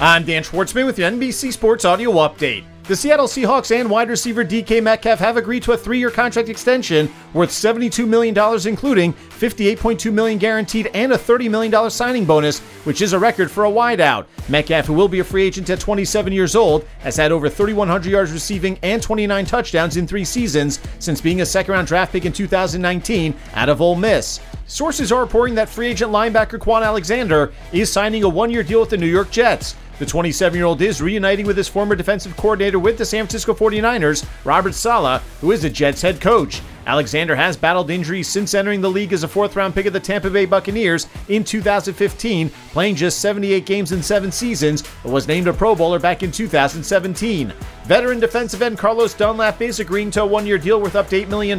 I'm Dan Schwartzman with your NBC Sports Audio Update. The Seattle Seahawks and wide receiver DK Metcalf have agreed to a 3-year contract extension worth $72 million, including $58.2 million guaranteed and a $30 million signing bonus, which is a record for a wideout. Metcalf, who will be a free agent at 27 years old, has had over 3,100 yards receiving and 29 touchdowns in 3 seasons since being a second-round draft pick in 2019 out of Ole Miss. Sources are reporting that free agent linebacker Quan Alexander is signing a 1-year deal with the New York Jets. The 27-year-old is reuniting with his former defensive coordinator with the San Francisco 49ers, Robert Saleh, who is the Jets head coach. Alexander has battled injuries since entering the league as a 4th-round pick of the Tampa Bay Buccaneers in 2015, playing just 78 games in 7 seasons, but was named a Pro Bowler back in 2017. Veteran defensive end Carlos Dunlap is agreeing to a 1-year deal worth up to $8 million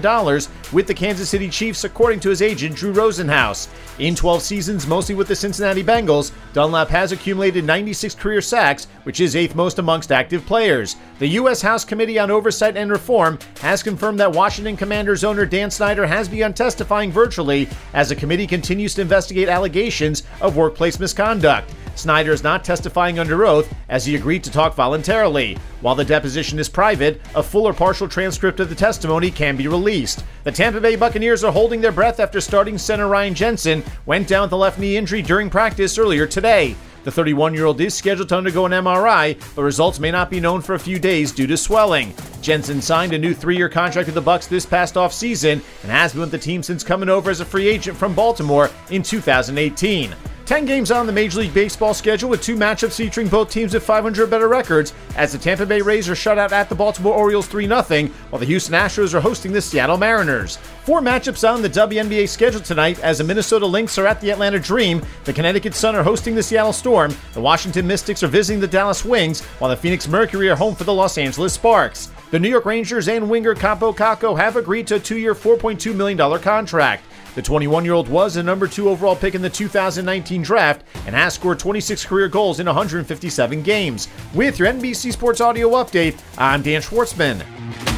with the Kansas City Chiefs, according to his agent, Drew Rosenhaus. In 12 seasons, mostly with the Cincinnati Bengals, Dunlap has accumulated 96 career sacks, which is 8th most amongst active players. The U.S. House Committee on Oversight and Reform has confirmed that Washington Commanders owner Dan Snyder has begun testifying virtually as the committee continues to investigate allegations of workplace misconduct. Snyder is not testifying under oath as he agreed to talk voluntarily. While the deposition is private, a full or partial transcript of the testimony can be released. The Tampa Bay Buccaneers are holding their breath after starting center Ryan Jensen went down with a left knee injury during practice earlier today. The 31-year-old is scheduled to undergo an MRI, but results may not be known for a few days due to swelling. Jensen signed a new 3-year contract with the Bucs this past offseason and has been with the team since coming over as a free agent from Baltimore in 2018. 10 games on the Major League Baseball schedule with 2 matchups featuring both teams with 500 or better records as the Tampa Bay Rays are shut out at the Baltimore Orioles 3-0 while the Houston Astros are hosting the Seattle Mariners. 4 matchups on the WNBA schedule tonight as the Minnesota Lynx are at the Atlanta Dream, the Connecticut Sun are hosting the Seattle Storm, the Washington Mystics are visiting the Dallas Wings, while the Phoenix Mercury are home for the Los Angeles Sparks. The New York Rangers and winger Kampo Kako have agreed to a 2-year $4.2 million contract. The 21-year-old was the number 2 overall pick in the 2019 draft and has scored 26 career goals in 157 games. With your NBC Sports Audio Update, I'm Dan Schwartzman.